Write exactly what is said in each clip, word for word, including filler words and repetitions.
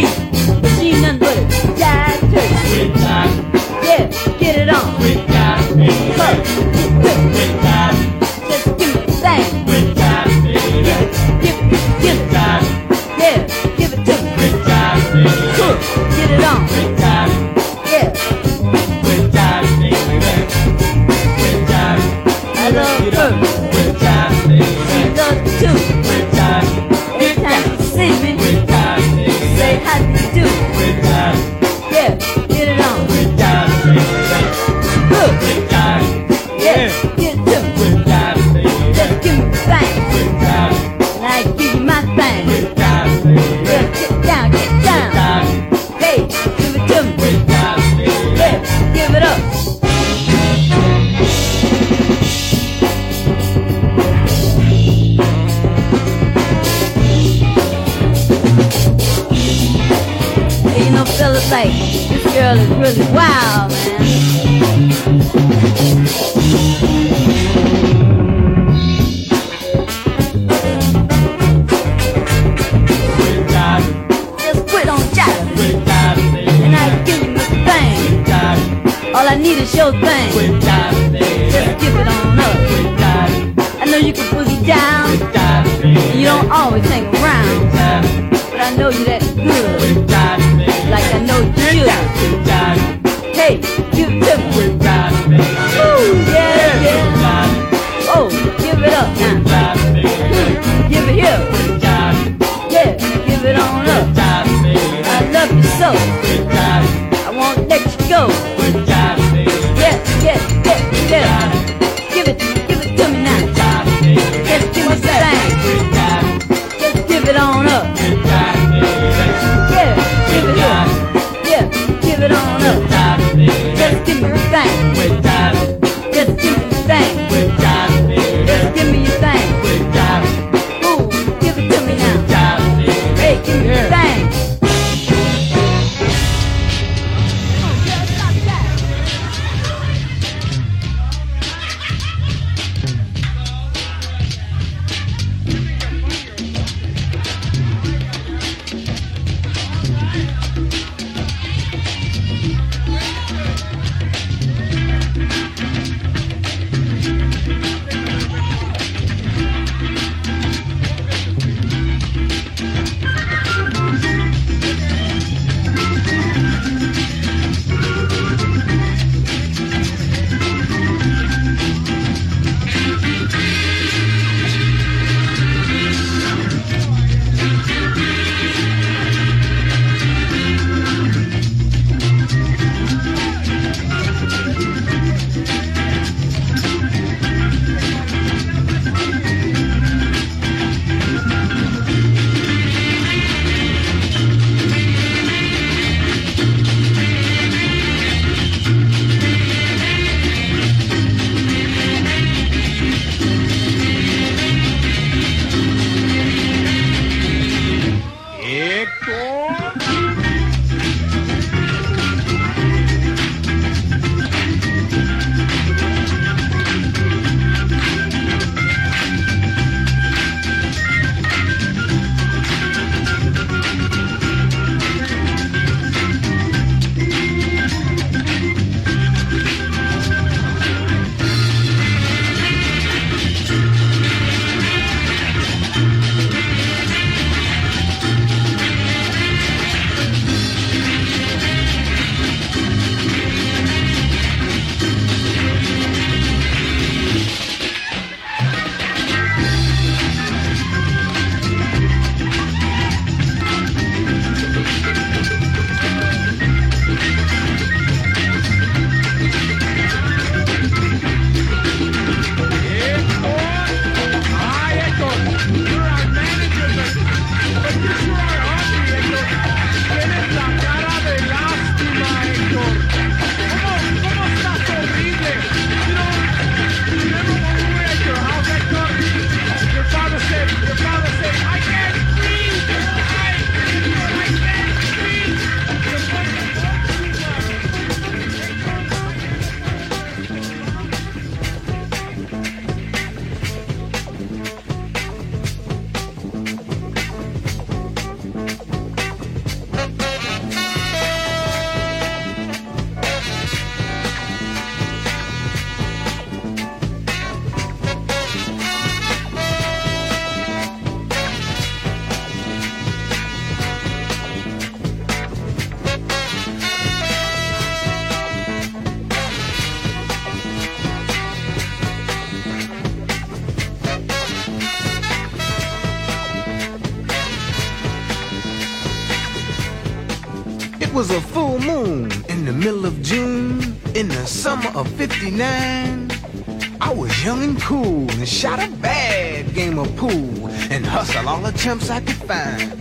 beat. Machine gun bullets, jive turkey. Quick time, yeah, get it on. Quick time, baby. Quick time, just give me the thing. Quick time, baby. Give it, give it time, yeah, give it to me. Quick time, baby. Cool, get it on. Quick time, yeah. Quick time, baby. Quick time, I love her. Quick time, baby. She does too. Quick time, every time she sees me. How do you do? Quick time. Yeah, get it on. Quick time, baby. Quick time. Yeah, get it to me. Quick time, baby. Just give me the thing. Quick time. And I give you my thing. Quick time, baby. Yeah, get down, get down. Quick time. Hey, give it to me. Quick time, baby. Yeah, give it up. Fella's like, this girl is really wild, man. Quit time. Just quit on chatter. Quit time, baby. And I give you this thing. Quit time. All I need is your thing. Quit time, baby. Just give it on up. Quit time. I know you can boogie down. Quit time, baby. You don't always hang around. Quit time. But I know you that good. Quit time. Like I know you should. Hey, give it to me. Ooh, yeah, yeah. Oh, give it up now. Hmm, give it here. Yeah, give it on up. I love you so. I won't let you go. Yeah, yeah, yeah, yeah. Give it, give it to me now. Just give me the thing. Just give it on up. Yeah. was a full moon in the middle of June, in the summer of fifty-nine. I was young and cool and shot a bad game of pool and hustled all the chumps I could find.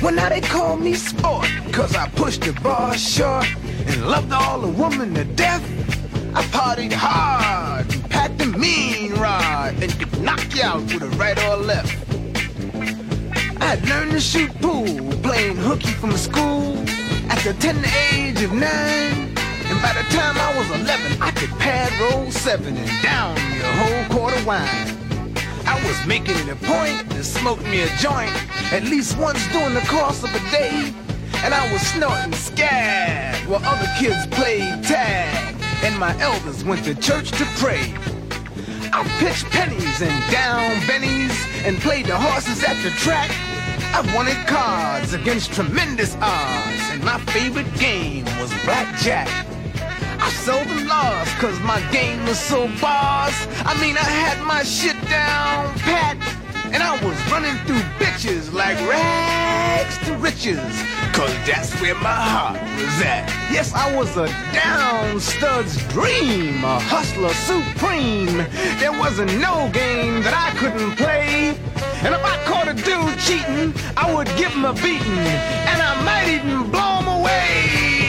Well, now they call me sport, cause I pushed the bar short and loved all the women to death. I partied hard and packed a mean rod and could knock you out with a right or a left. I learned to shoot pool, playing hooky from school at the tender age of nine. And by the time I was eleven, I could pad roll seven and down me a whole quart of wine. I was making it a point to smoke me a joint at least once during the course of a day. And I was snorting scab while other kids played tag and my elders went to church to pray. I pitched pennies and down bennies and played the horses at the track. I've wanted cards against tremendous odds and my favorite game was blackjack. I seldom lost cause my game was so boss. I mean I had my shit down pat and I was running through bitches like rags to riches, cause that's where my heart was at. Yes, I was a down stud's dream, a hustler supreme. There wasn't no game that I couldn't play. And if I caught a dude cheating, I would give him a beating and I might even blow him away.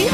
We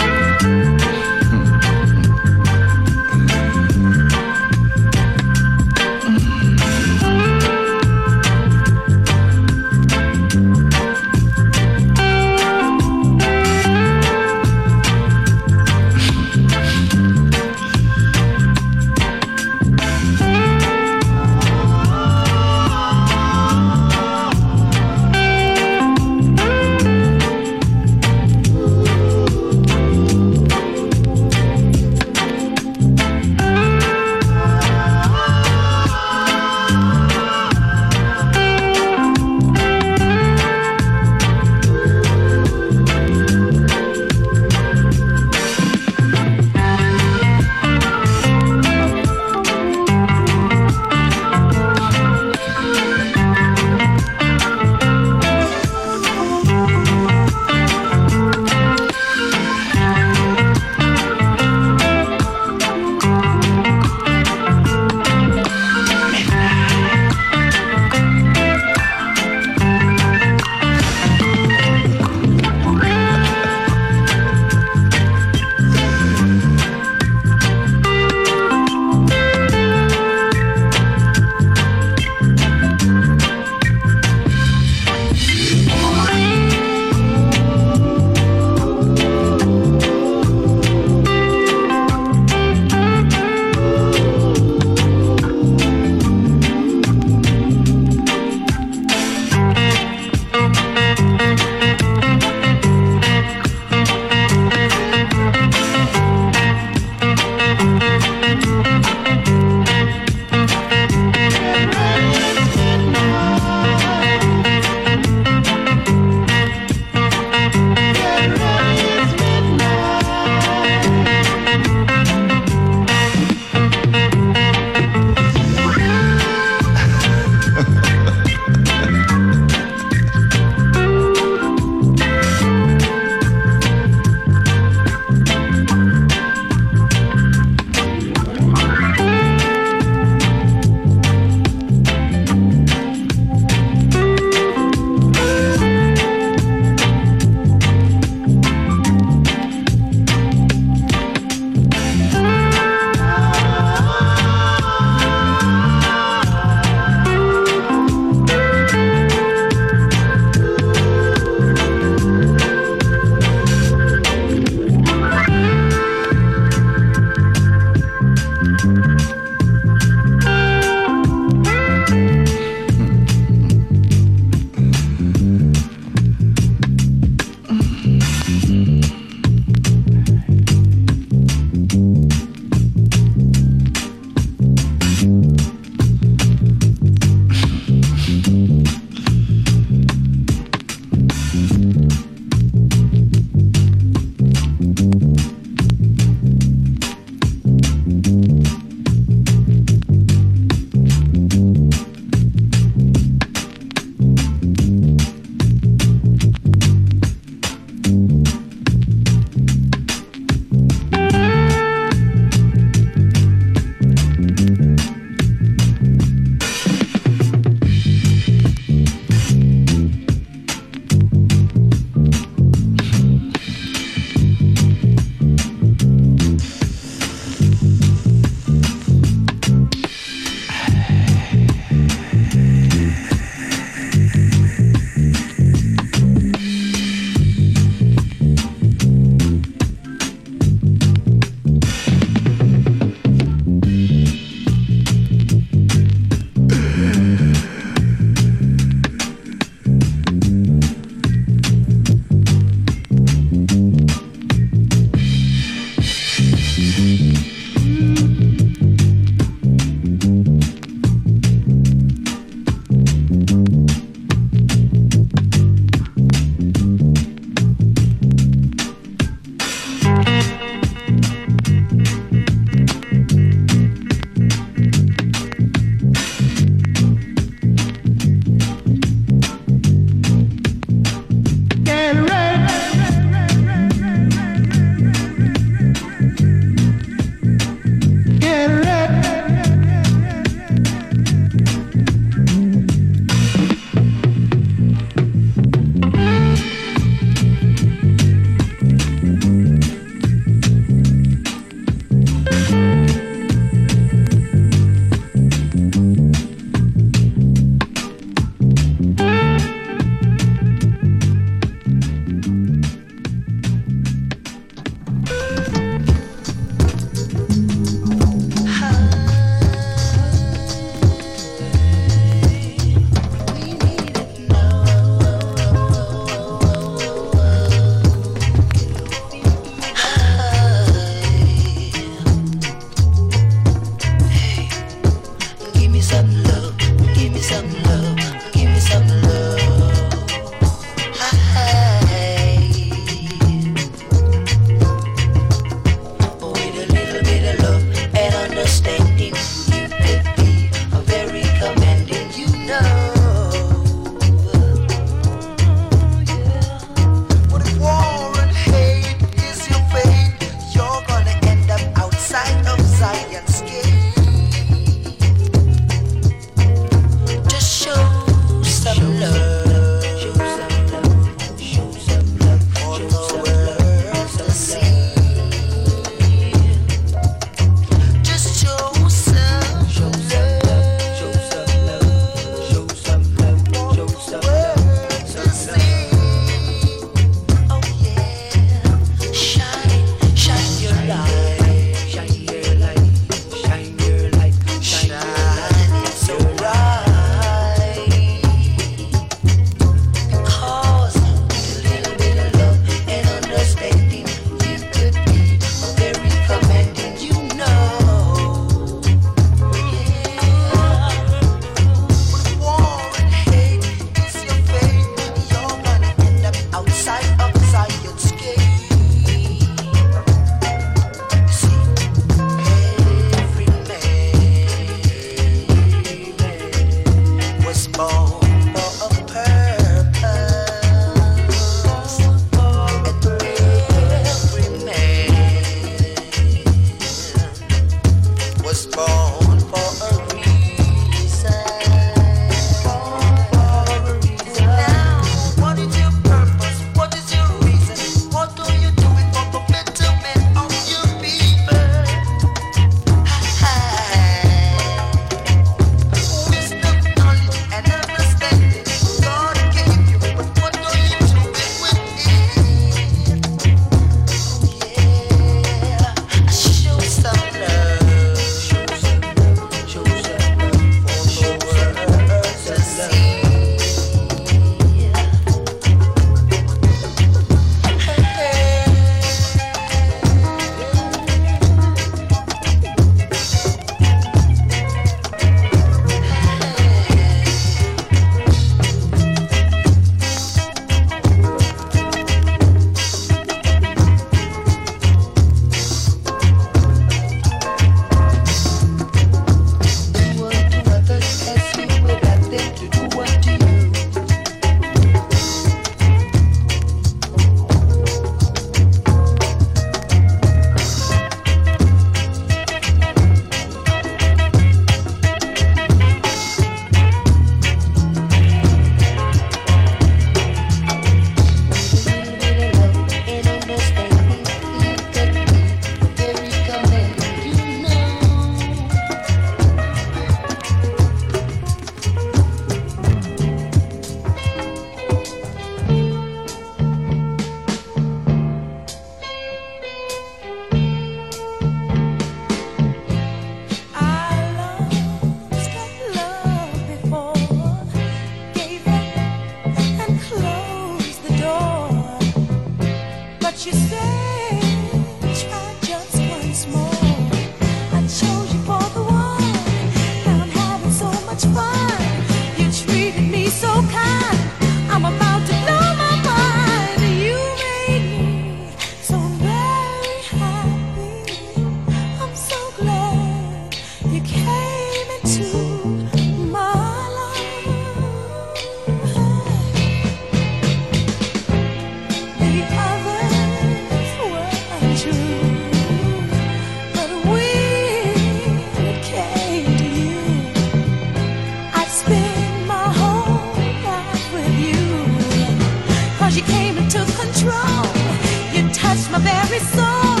every song.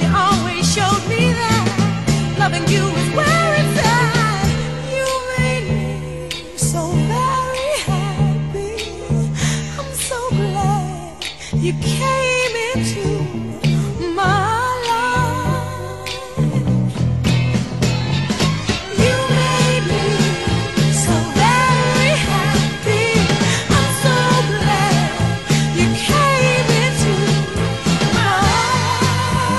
You always showed me that loving you is where it's at. You made me so very happy. I'm so glad you came into my life. You made me so very happy. I'm so glad you came into my life.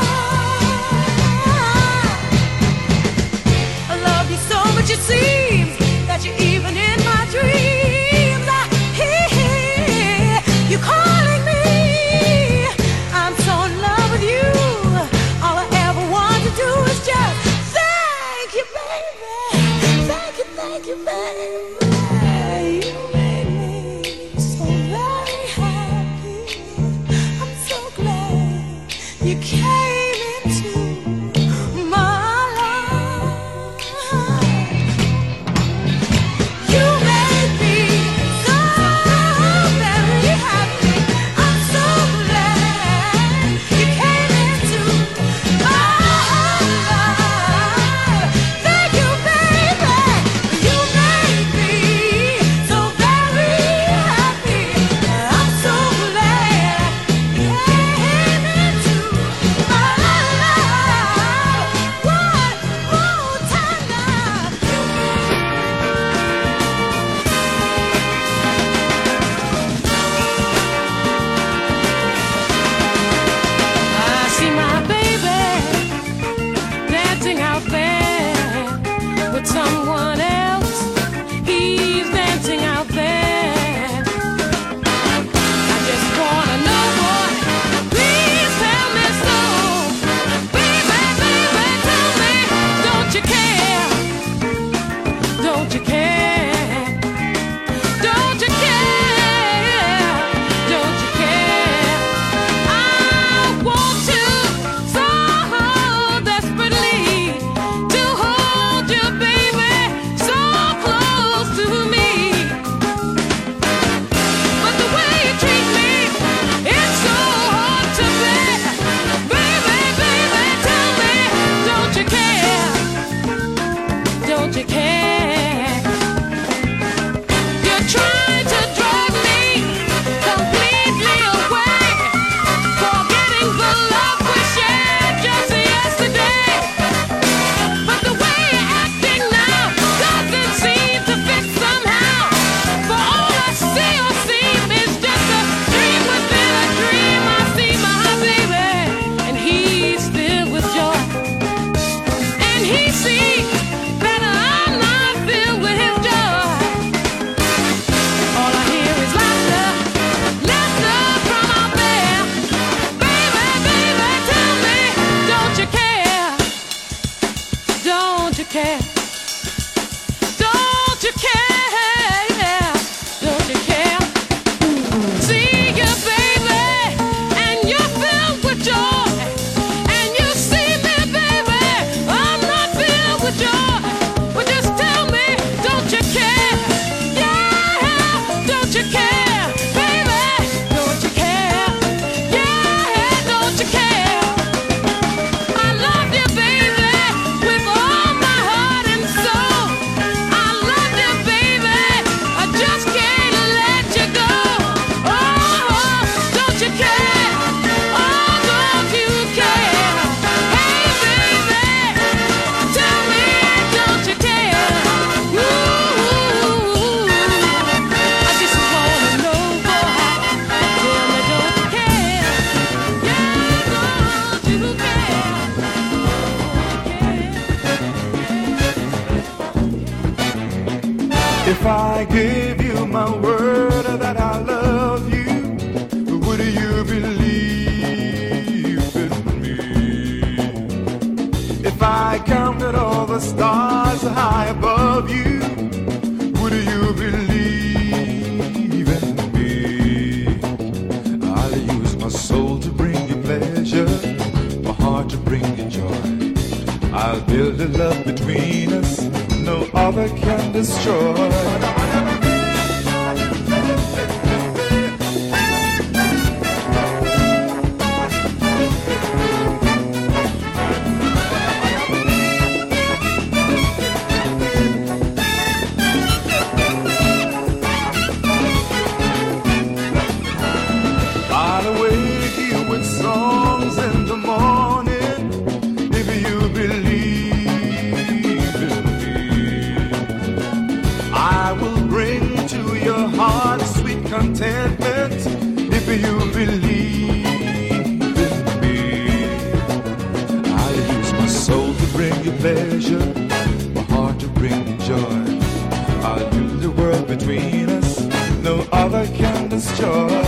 I love you so much, it seems that you're even in my dreams. I hear you call. Thank you, baby. You made me so very happy. I'm so glad you came into my life. You made me so very happy. I'm so glad you came into my life. Thank you, baby. Someone else, he's dancing out there. I just wanna know what. Please tell me so. Baby, baby, tell me. Don't you care? Don't you care? Don't you care? Don't you care? I want to so desperately to hold you, baby. Don't you care? Don't you care? Don't you care? See you, baby, and you're filled with joy. And you see me, baby, I'm not filled with joy. But just tell me, don't you care? Yeah, don't you care? Baby, don't you care? Yeah, don't you care? If I give you my word that I love you, would you believe in me? If I counted all the stars high above you, would you believe in me? I'll use my soul to bring you pleasure, my heart to bring you joy. I'll build a love between us no other can destroy. to bring you pleasure, my heart to bring you joy. I'll do the world between us, no other can destroy.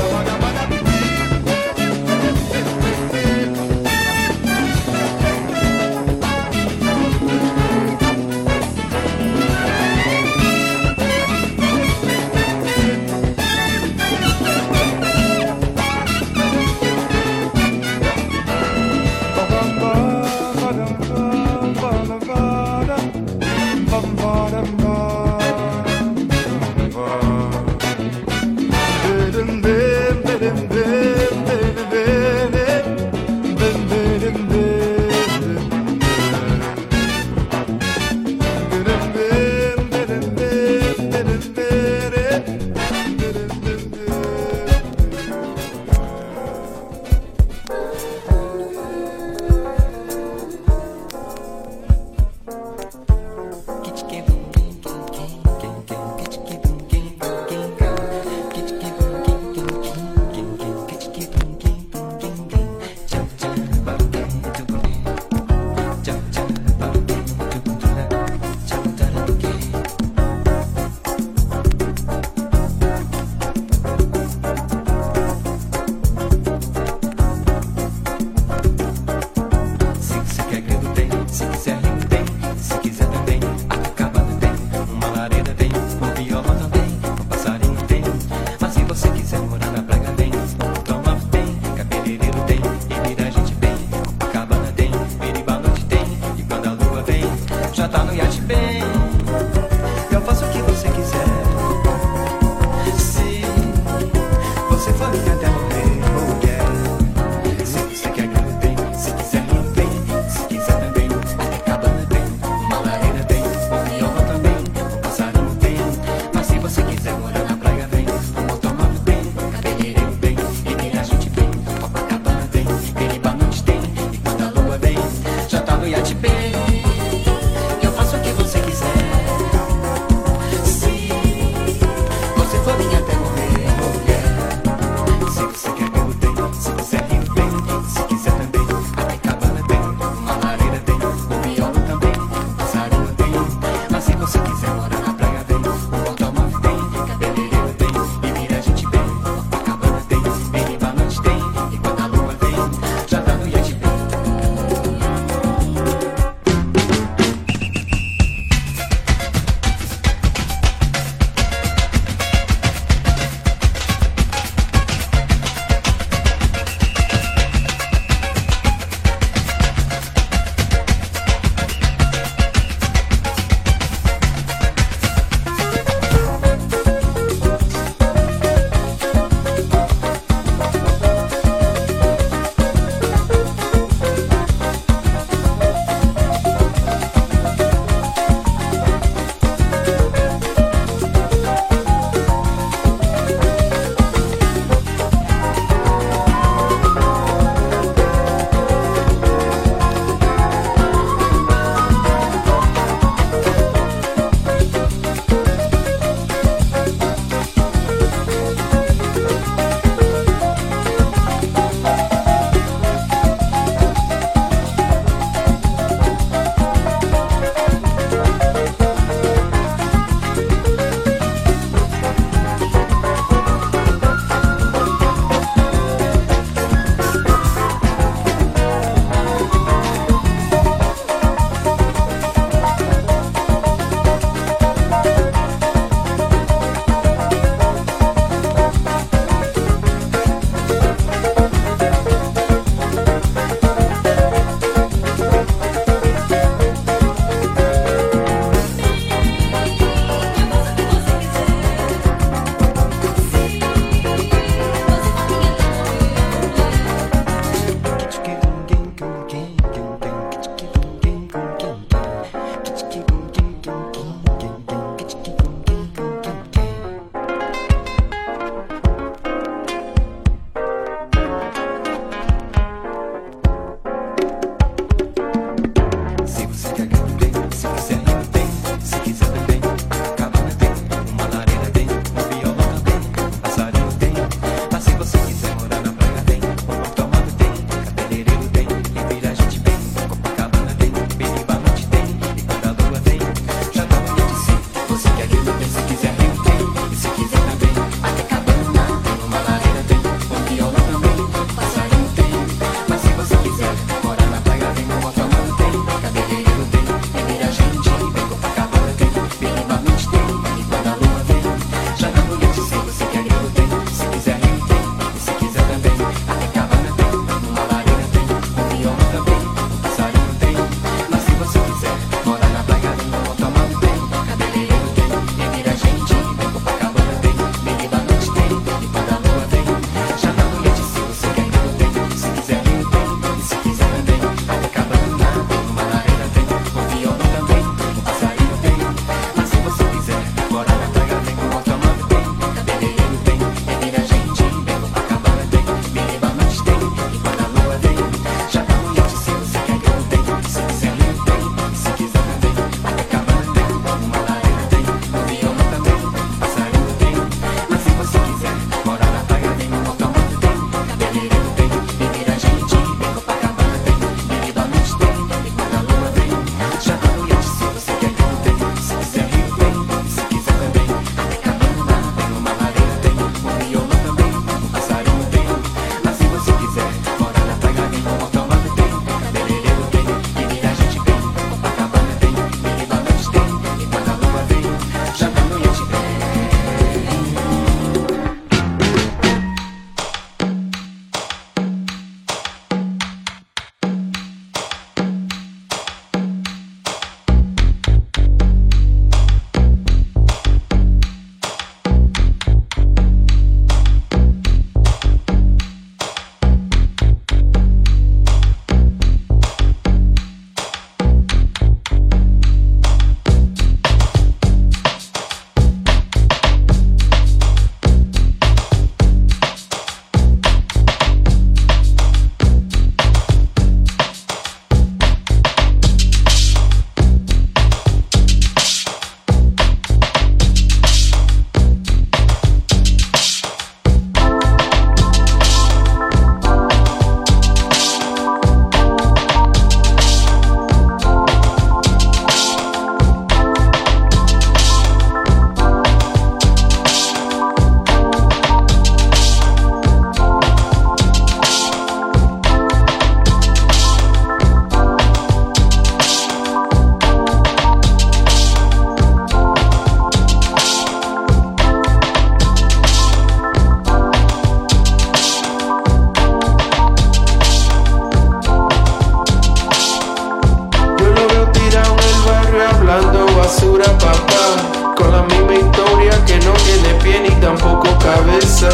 basura, papá. Con la misma historia que no tiene pie ni tampoco cabeza.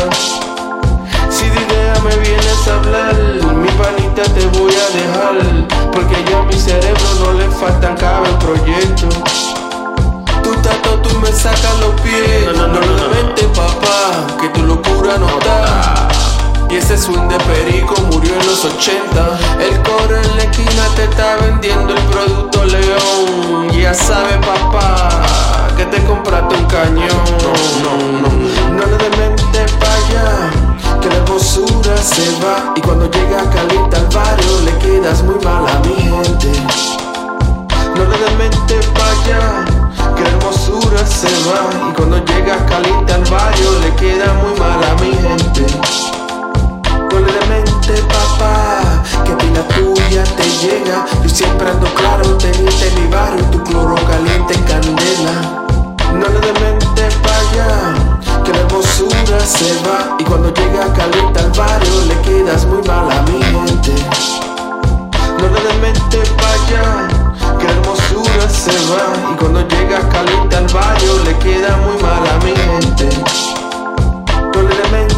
Si de idea me vienes a hablar, mi panita te voy a dejar, porque ya a mi cerebro no le faltan cabe el proyecto. Tú tanto tú me sacas los pies, no, no, no, no, vente, papá, que tu locura no da. Y ese swing de Perico murió en los ochenta. El coro en la esquina te está vendiendo el producto León. Ya sabe, papá, que te compraste un cañón. No, no, no, no le dementes pa' allá, que la basura se va. Y cuando llega caliente al barrio le quedas muy mal a mi gente. No le dementes pa' allá, que la basura se va. Y cuando llega caliente al barrio le quedas muy mal a mi gente. Probablemente, papá, que de la tuya te llega. Yo siempre ando claro, teniste mi barrio, tu cloro caliente candela. No le dementes pa' allá, que la basura se va. Y cuando llega caliente al barrio le quedas muy mal a mi gente. No le dementes pa' allá, que la basura se va. Y cuando llega caliente al barrio le queda muy mal a mi gente. No le dementes.